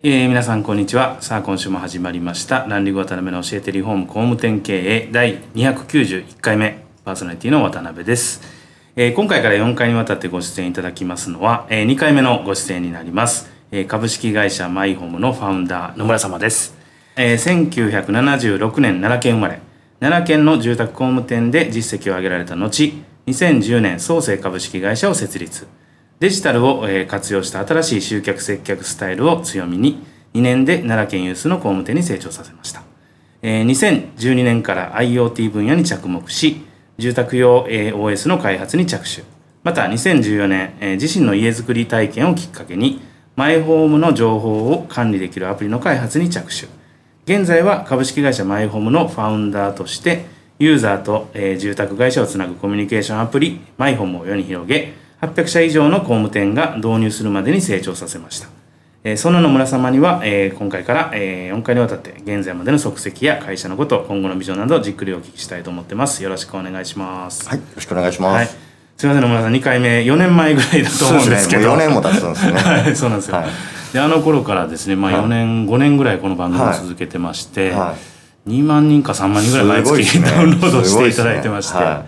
皆さんこんにちは。さあ今週も始まりましたランリグ渡辺の教えてリフォーム工務店経営第291回目パーソナリティの渡辺です。今回から4回にわたってご出演いただきますのは、2回目のご出演になります、株式会社マイホームのファウンダー野村様です。1976年奈良県生まれ、奈良県の住宅工務店で実績を上げられた後、2010年創生株式会社を設立。デジタルを活用した新しい集客接客スタイルを強みに2年で奈良県有数の工務店に成長させました。2012年から IoT 分野に着目し、住宅用 OS の開発に着手。また2014年、自身の家づくり体験をきっかけにマイホームの情報を管理できるアプリの開発に着手。現在は株式会社マイホームのファウンダーとしてユーザーと住宅会社をつなぐコミュニケーションアプリマイホームを世に広げ、800社以上の工務店が導入するまでに成長させました。その野村様には今回から4回にわたって現在までの足跡や会社のこと、今後のビジョンなどをじっくりお聞きしたいと思ってます。よろしくお願いします。はい、よろしくお願いします、はい、すいません野村さん、2回目4年前ぐらいだと思うんですけど、そうですね、もう4年も経つんですねはい、そうなんですよ、はい、であの頃からですね、まあ、4年、はい、5年ぐらいこの番組を続けてまして、はいはい2万人か3万人ぐらい毎月、ね、ダウンロードしていただいてまして、ねは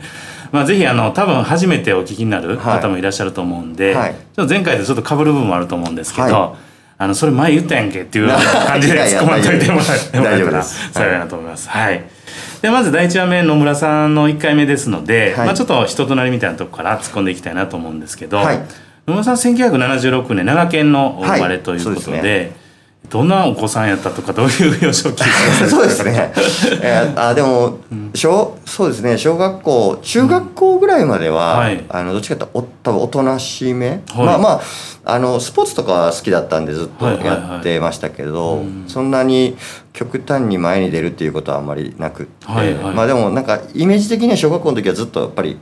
いまあ、ぜひ多分初めてお聞きになる方もいらっしゃると思うんで、はい、ちょっと前回とちょっと被る部分もあると思うんですけど、はい、それ前言ったやんけっていう感じで突っ込まれといてもらえたら幸いなと思います、はいはい、でまず第1話目野村さんの1回目ですので、はいまあ、ちょっと人となりみたいなところから突っ込んでいきたいなと思うんですけど、はい、野村さん1976年奈良県のお生まれということで、はいどんなお子さんやったとかどういう幼少期そうですね、でも、うん、そうですね小学校中学校ぐらいまでは、うんはい、どっちかというと多分おとなしめ、はい、まあまあスポーツとかは好きだったんでずっとやってましたけど、はいはいはい、そんなに極端に前に出るっていうことはあんまりなくって、はいはい、まあでもなんかイメージ的には小学校の時はずっとやっぱり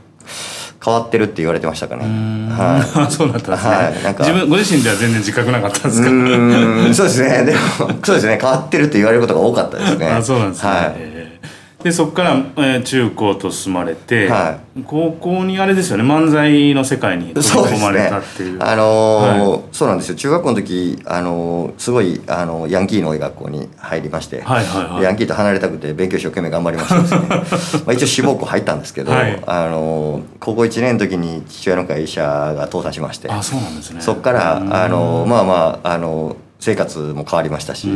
変わってるって言われてましたかね。はい、そうだったんですね、はい、なんかご自身では全然自覚なかったんですか。そうですね。でもそうですね、変わってるって言われることが多かったですね。あ、そうなんですね。はい、でそこから、中高と進まれて、はい、高校にあれですよね、漫才の世界に飛び込まれたっていう。そうですね、はい、そうなんですよ。中学校の時すごいヤンキーの多い学校に入りまして、はいはいはい、ヤンキーと離れたくて勉強一生懸命頑張りましたですねまあ一応志望校入ったんですけど、はい、高校1年の時に父親の会社が倒産しまして。あ、そうなんですね。そこからまあまあ生活も変わりましたし、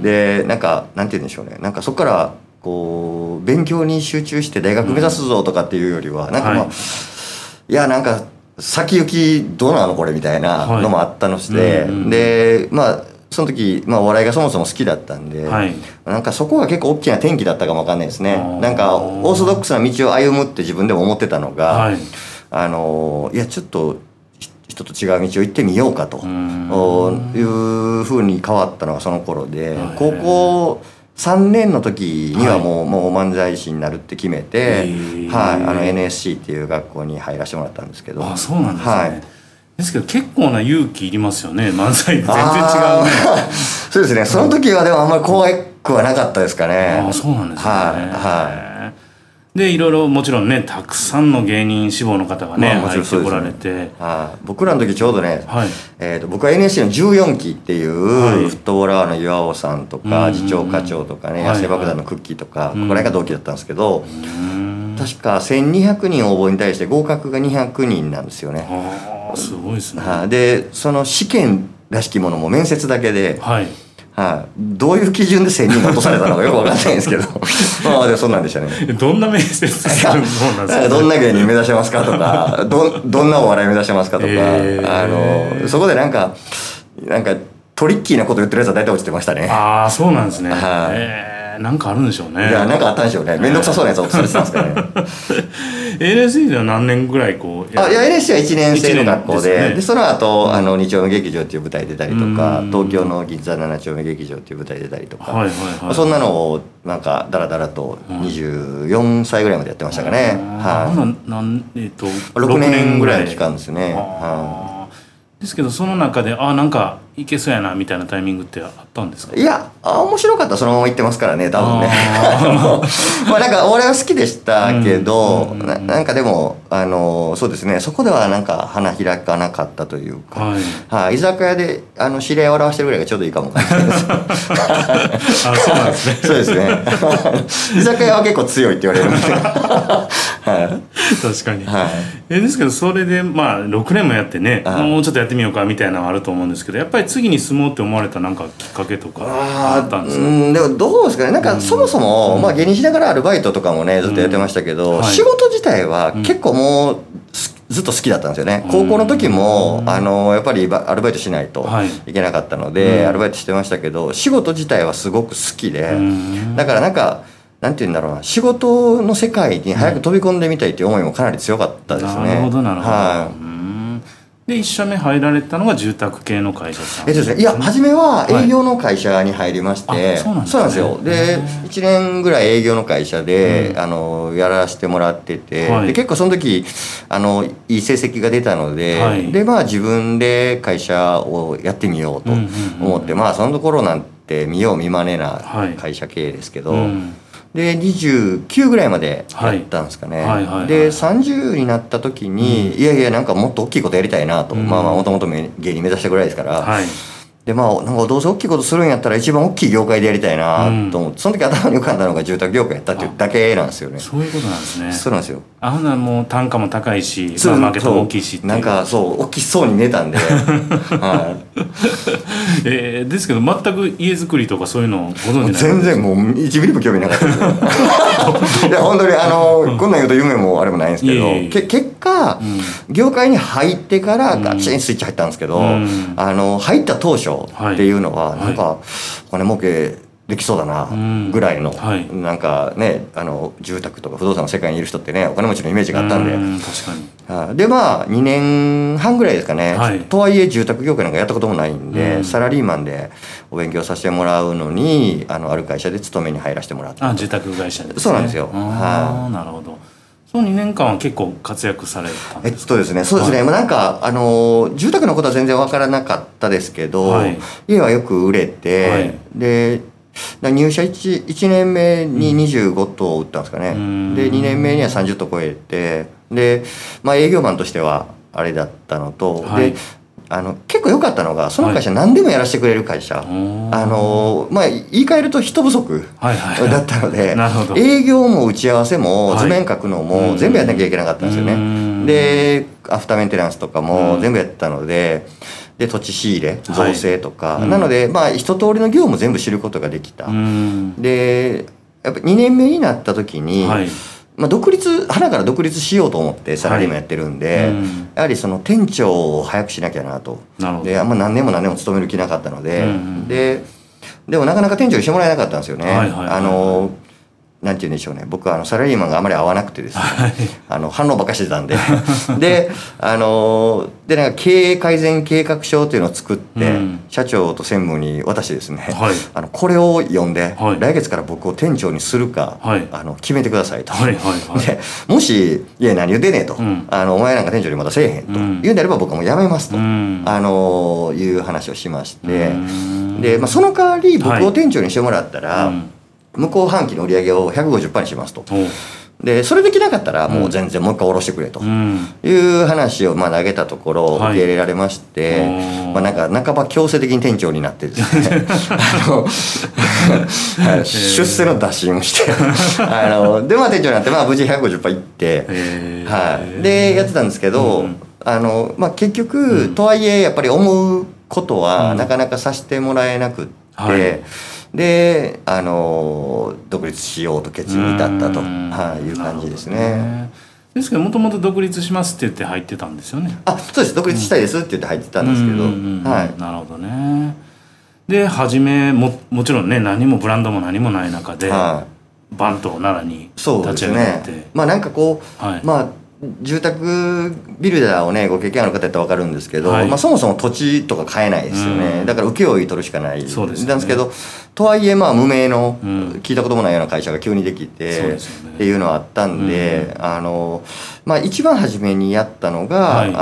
でなんて言うんでしょうね、なんかそこからこう勉強に集中して大学目指すぞとかっていうよりは、なんかまあ、はい、いやなんか先行きどうなのこれみたいなのもあったので、はい、でまあその時、まあ、お笑いがそもそも好きだったんで、はい、なんかそこが結構大きな転機だったかもわかんないですね。なんかオーソドックスな道を歩むって自分でも思ってたのが、はい、いやちょっと人と違う道を行ってみようかという風に変わったのがその頃で、はい、高校3年の時にはもう漫才師になるって決めて、はい、NSC っていう学校に入らせてもらったんですけど。あ、そうなんですね、はい、ですけど結構な勇気いりますよね、漫才って全然違うね。そうですね、その時はでもあんまり怖くはなかったですかね。あ、そうなんですね、はいはい、でいろいろもちろんね、たくさんの芸人志望の方がね、まあ、入ってこられて、ね、僕らの時ちょうどね、はい僕は NSC の14期っていう、はい、フットボーラーの岩尾さんとか、うんうん、次長課長とかね、はいはい、野生爆弾のクッキーとか、うん、ここら辺が同期だったんですけど、うん、確か1200人応募に対して合格が200人なんですよね。あ、すごいですね。でその試験らしきものも面接だけで、はいどういう基準で1000人落とされたのかよく分かんないんですけどまあでもそんなんでしたね。どんな面接するもんなんですか。どんな芸人目指してますかとかどんなお笑い目指してますかとか、そこでなんかトリッキーなこと言ってるやつは大体落ちてましたね。ああ、そうなんですね。なんかあるんでしょうね。いや、なんかあったんでしょうね。めんどくさそうなやつをされてたんですけどね。NSC では何年ぐらいこう、いや NSC は1年生の学校 で、ね、でその後、うん、2丁目劇場っていう舞台出たりとか、東京の銀座7丁目劇場っていう舞台出たりとか、はいはいはい、そんなのをなんかダラダラと24歳ぐらいまでやってましたかね、6年ぐらいの期間ですね。ですけどその中でなんかいけそうやなみたいなタイミングってあったんですか？いや、面白かったらそのまま行ってますからね、多分ね。まあなんか俺は好きでしたけど、うんうんうん、なんかでもそうですね、そこではなんか花開かなかったというか、はい居酒屋で知り合いを表してるぐらいがちょうどいいかもかな。そうなんですね。そうですね。居酒屋は結構強いって言われるんで。確かに、ですけどそれでまあ6年もやってね、もうちょっとやってみようかみたいなのはあると思うんですけど、やっぱり次に進もうって思われたなんかきっかけとかあったんですか？でもどうですかね、なんかそもそも、まあ、芸人しながらアルバイトとかもねずっとやってましたけど、仕事自体は結構もう、ずっと好きだったんですよね。高校の時もやっぱりアルバイトしないといけなかったので、アルバイトしてましたけど、仕事自体はすごく好きで、だからなんて言うんだろうな、仕事の世界に早く飛び込んでみたいという思いもかなり強かったですね。なるほどなるほど、で1社目入られたのが住宅系の会社さん、ですね。いや、初めは営業の会社に入りまして、そうなんですよ。で1年ぐらい営業の会社で、やらせてもらってて、で結構その時いい成績が出たので、でまあ自分で会社をやってみようと思って、まあそのところなんて見よう見まねな会社経営ですけど、で29ぐらいまでやったんですかね、で30になった時に、いやいやなんかもっと大きいことやりたいなと、まあもともと芸人目指したぐらいですから、でまあなんかどうせ大きいことするんやったら一番大きい業界でやりたいなと思って、その時頭に浮かんだのが住宅業界やったっていうだけなんですよね。そういうことなんですね。そうなんですよ。もう単価も高いし、マーケットも大きいしっていう、なんかそう大きそうに寝たんで、ですけど全く家作りとかそういうのをご存じない？全然もう1ミリも興味なかったです。いや本当にこんなん言うと夢もあれもないんですけど、結果、業界に入ってからガチンスイッチ入ったんですけど、入った当初っていうのはなんかお金儲けできそうだなぐらいの、なんかね住宅とか不動産の世界にいる人ってね、お金持ちのイメージがあったんで、確かに。でまあ2年半ぐらいですかね、とはいえ住宅業界なんかやったこともないんで、サラリーマンでお勉強させてもらうのにある会社で勤めに入らせてもらった。住宅会社ですね。そうなんですよ。なるほど。その2年間は結構活躍されたんですか？ですね、そうですね、なんか住宅のことは全然分からなかったですけど、家はよく売れて、で入社 1年目に25棟売ったんですかね、で2年目には30棟超えて、で、まあ、営業マンとしてはあれだったのと、で結構良かったのがその会社何でもやらせてくれる会社、まあ、言い換えると人不足だったので、営業も打ち合わせも図面書くのも全部やらなきゃいけなかったんですよね。でアフターメンテナンスとかも全部やってたので、で土地仕入れ造成とか、なので、まあ、一通りの業務全部知ることができた。でやっぱ2年目になった時に、まあ、花から独立しようと思ってサラリーマンやってるんで、やはりその店長を早くしなきゃなと。であんま何年も勤める気なかったので、でもなかなか店長にしてもらえなかったんですよね。なんて言うんでしょうね、僕はサラリーマンがあまり合わなくてですね、反応ばっかしてたんででなんか経営改善計画書というのを作って、社長と専務に渡してですね、これを読んで、来月から僕を店長にするか、決めてくださいと、でもしいや何言うてねえと、お前なんか店長にまだせえへんと、言うんであれば僕はもうやめますと、いう話をしまして、でまあ、その代わり僕を店長にしてもらったら、向こう半期の売り上げを 150% にしますと。でそれできなかったらもう全然もう一回下ろしてくれという話をまあ投げたところ受け入れられまして、まあなんか半ば強制的に店長になってですね出世の打診をしてでまあ店長になって、まあ無事 150% いってでやってたんですけど、まあ結局とはいえやっぱり思うことはなかなかさせてもらえなくって、で独立しようと決意に至ったという感じですね。ですけどもともと独立しますって言って入ってたんですよね。そうです、独立したいですって言って入ってたんですけど。なるほどね。で初め もちろんね何もブランドも何もない中で、はい、バンと奈良に立ち上げて、ね、まあなんかこう、はい、まあ住宅ビルダーをねご経験ある方やったら分かるんですけど、はい、まあ、そもそも土地とか買えないですよね、うん、だから請負い取るしかないなんですけど、とはいえまあ無名の、うん、聞いたこともないような会社が急にできてっていうのはあったんで、うん、まあ、一番初めにやったのが、はい、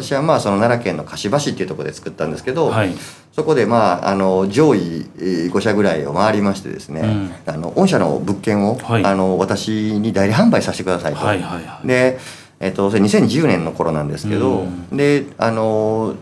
私はまあその奈良県の柏市っていうところで作ったんですけど、はい、そこでまあ上位5社ぐらいを回りましてですね、うん、御社の物件を、はい、私に代理販売させてくださいと、はいはいはい、で、それ2010年の頃なんですけど、うん、で仲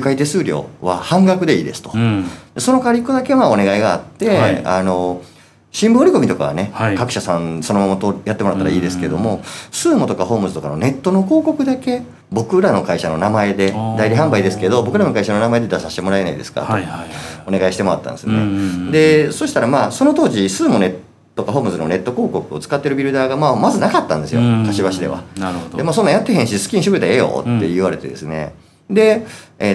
介手数料は半額でいいですと、うん、その代わり1個だけまあお願いがあって、はい、新聞売り込みとかはね、はい、各社さんそのままやってもらったらいいですけども、スーモとかホームズとかのネットの広告だけ僕らの会社の名前で代理販売ですけど僕らの会社の名前で出させてもらえないですかと、はいはいはい、お願いしてもらったんですよね。でそしたらまあその当時スーモネットとかホームズのネット広告を使ってるビルダーが まずなかったんですよ、柏市では。なるほど。で、まあ、そんなやってへんし好きにしてくれたらええよって言われてですね、で、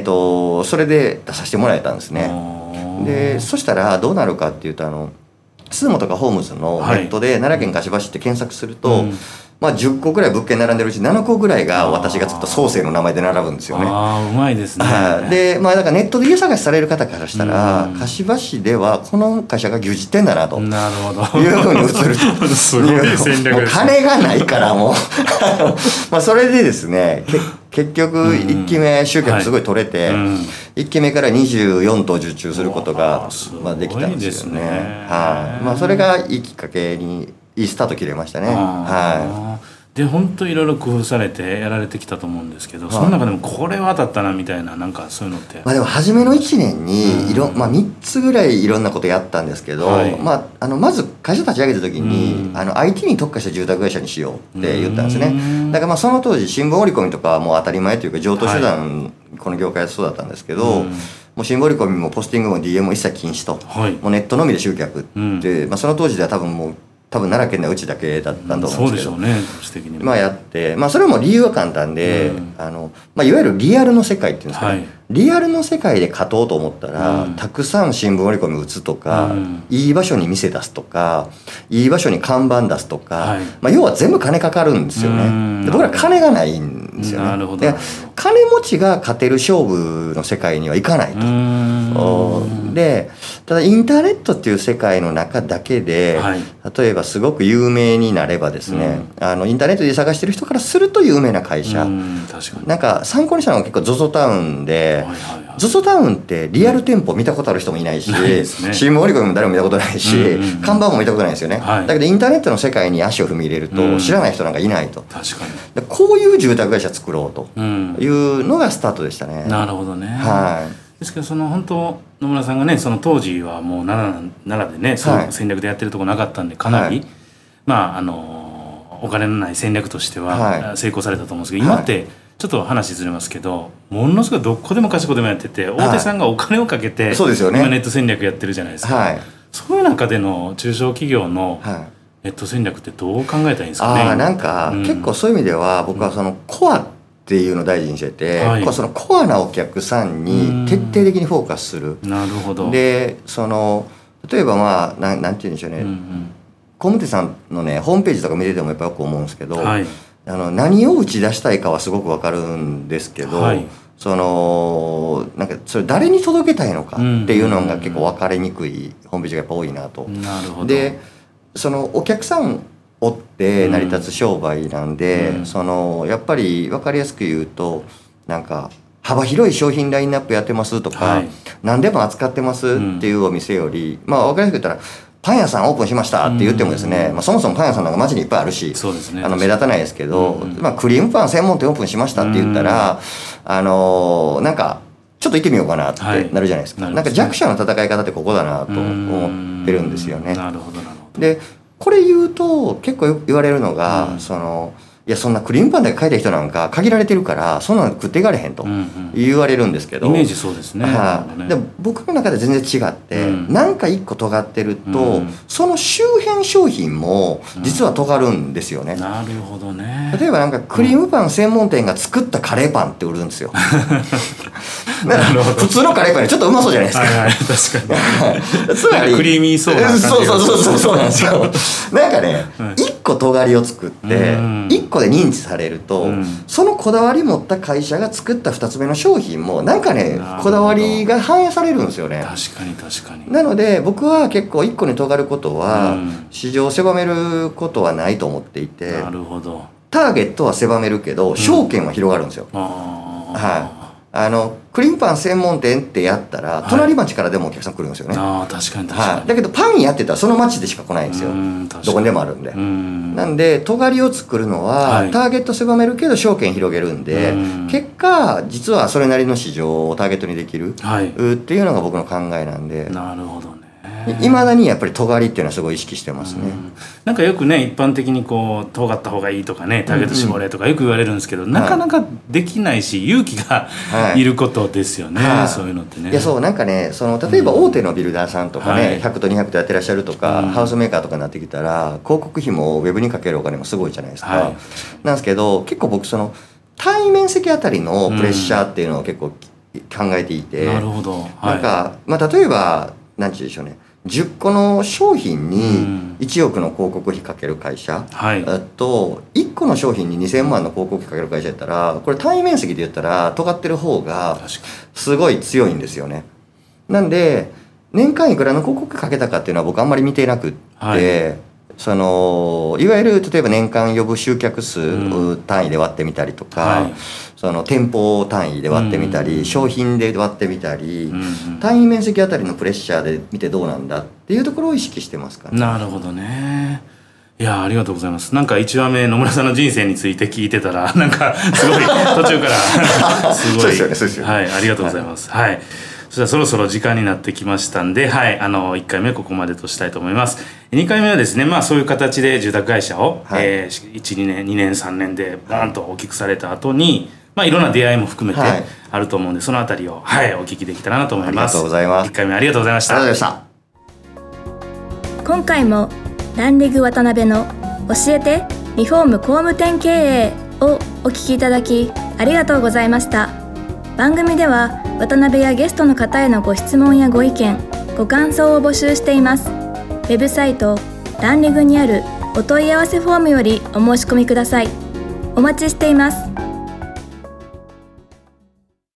それで出させてもらえたんですね。でそしたらどうなるかっていうとスーモとかホームズのネットで奈良県柏市って検索すると、はい、うん、まあ、10個ぐらい物件並んでるうち7個ぐらいが私が作った創生の名前で並ぶんですよね。ああ、うまいですね。で、まあ、だからネットで家探しされる方からしたら、うん、柏市ではこの会社が牛耳ってんだなと、なるほど、いうふうに映るとすごい戦略ですね。もう金がないからもうまあそれでですね結局1期目集客すごい取れて、うん、はい、1期目から24棟受注することができたんですよね。はい、まあ、それがいいきっかけにいいスタート切れましたね。はい、で本当いろいろ工夫されてやられてきたと思うんですけど、はい、その中でもこれは当たったなみたいな、なんかそういうのって、まあ、でも初めの1年にまあ、3つぐらいいろんなことやったんですけど、はい、まあ、まず会社立ち上げた時に、IT に特化した住宅会社にしようって言ったんですね。だからまあその当時新聞折り込みとかはもう当たり前というか上等手段、はい、この業界はそうだったんですけど、もうシンボリコミもポスティングも DM も一切禁止と、はい、もうネットのみで集客って、まあ、その当時では多分奈良県ではうちだけだったと思うんですけど、まあやって、まあ、それも理由は簡単で、まあ、いわゆるリアルの世界っていうんですかね、はい、リアルの世界で勝とうと思ったら、たくさん新聞折り込み打つとか、いい場所に店出すとか、いい場所に看板出すとか、はい、まあ、要は全部金かかるんですよね。で僕ら金がないんですよね。なるほど。で金持ちが勝てる勝負の世界にはいかないと。でただインターネットっていう世界の中だけで、はい、例えばすごく有名になればですね、インターネットで探してる人からすると有名な会社、確かになんか参考にしたのが結構 ZOZO タウンで、はいはいはい、ZOZO タウンってリアル店舗見たことある人もいないし、新聞折り込みも誰も見たことないし、看板も見たことないんですよね、はい、だけどインターネットの世界に足を踏み入れると知らない人なんかいないと、確かにでこういう住宅会社作ろうというのがスタートでしたね。なるほどね。はい、ですけどその本当野村さんがねその当時はもう奈良でね、はい、その戦略でやってるとこなかったんでかなり、はい、まあお金のない戦略としては成功されたと思うんですけど、はい、今ってちょっと話ずれますけどものすごいどこでもかしこでもやってて、はい、大手さんがお金をかけて、はい、そうですよね、今ネット戦略やってるじゃないですか、はい、そういう中での中小企業の、はい、ネット戦略ってどう考えたらいいんですかね。あ、なんか、結構そういう意味では僕はそのコアっていうのを大事にしてて、はい、そのコアなお客さんに徹底的にフォーカスする。なるほど。でその例えばまあなんて言うんでしょうね、工務店さんのねホームページとか見ててもやっぱよく思うんですけど、はい、何を打ち出したいかはすごく分かるんですけど、はい、なんかそれ誰に届けたいのかっていうのが結構分かりにくいホームページがやっぱ多いなと。なるほど。でそのお客さん追って成り立つ商売なんで、やっぱり分かりやすく言うとなんか幅広い商品ラインナップやってますとか、はい、何でも扱ってますっていうお店より、まあ分かりやすく言ったらパン屋さんオープンしましたって言ってもですね、まあ、そもそもパン屋さんなんか街にいっぱいあるし、そうですね、目立たないですけど、まあ、クリームパン専門店オープンしましたって言ったら、なんかちょっと行ってみようかなってなるじゃないですか、はい、なんか弱者の戦い方ってここだなと思ってるんですよね。なるほど。でこれ言うと結構よく言われるのが、そのいやそんなクリームパンだけ書いた人なんか限られてるからそんなの食っていかれへんと言われるんですけど、うんうん、イメージそうですね、はい、でも僕の中で全然違って、うん、なんか一個尖ってると、うん、その周辺商品も実は尖るんですよね、うん、なるほどね。例えばなんかクリームパン専門店が作ったカレーパンって売るんですよ、うん、だから普通のカレーパンよりちょっとうまそうじゃないですか、はいはい、確かにクリーミーそうな感じがそうなんですよなんかね、はい、一個尖りを作って、うん、一個で認知されると、うん、そのこだわり持った会社が作った2つ目の商品もなんかねこだわりが反映されるんですよね。確かに確かに。なので僕は結構1個に尖ることは、うん、市場を狭めることはないと思っていて、なるほど、ターゲットは狭めるけど商圏は広がるんですよ、うん、はい、クリームパン専門店ってやったら、はい、隣町からでもお客さん来るんですよね。あ、確かに確かに、はい、だけどパンやってたらその町でしか来ないんですよ。どこでもあるんで、うん、なんで尖りを作るのは、はい、ターゲット狭めるけど商圏広げるんで、うん、結果実はそれなりの市場をターゲットにできる、はい、っていうのが僕の考えなんで。なるほどね。いまだにやっぱり尖りっていうのはすごい意識してますね、うん、なんかよくね一般的にこう尖った方がいいとかねターゲット絞れとかよく言われるんですけど、うんうん、なかなかできないし、はい、勇気がいることですよね、はい、そういうのってね。いやそうなんかねその例えば大手のビルダーさんとかね、うん、100と200とやってらっしゃるとか、はい、ハウスメーカーとかになってきたら広告費もウェブにかけるお金もすごいじゃないですか、はい、なんですけど結構僕その単位面積あたりのプレッシャーっていうのを結構考えていて、うん、なるほど、はい、なんか、まあ、例えばなんて言うでしょうね10個の商品に1億の広告費かける会社、うん、はい、と1個の商品に2000万の広告費かける会社やったらこれ単位面積で言ったら尖ってる方がすごい強いんですよね。なんで年間いくらの広告費かけたかっていうのは僕あんまり見ていなくって、はい、そのいわゆる例えば年間呼ぶ集客数単位で割ってみたりとか、うん、はい、その店舗単位で割ってみたり、うん、商品で割ってみたり、うん、単位面積あたりのプレッシャーで見てどうなんだっていうところを意識してますかね。なるほどね。いやありがとうございます。なんか1話目野村さんの人生について聞いてたらなんかすごい途中からすごいそうですよね、はい、ありがとうございます、はいはい、そしたらそろそろ時間になってきましたんで、はい、1回目ここまでとしたいと思います。2回目はですね、まあ、そういう形で住宅会社を、はい、1、2年2年3年でバーンと大きくされた後にまあ、いろんな出会いも含めてあると思うんで、はい、そのあたりを、はい、お聞きできたらなと思います。ありがとうございます。1回目ありがとうございました。ありがとうございました。今回もランリグ渡辺の教えてリフォーム工務店経営をお聞きいただきありがとうございました。番組では渡辺やゲストの方へのご質問やご意見ご感想を募集しています。ウェブサイトランリグにあるお問い合わせフォームよりお申し込みください。お待ちしています。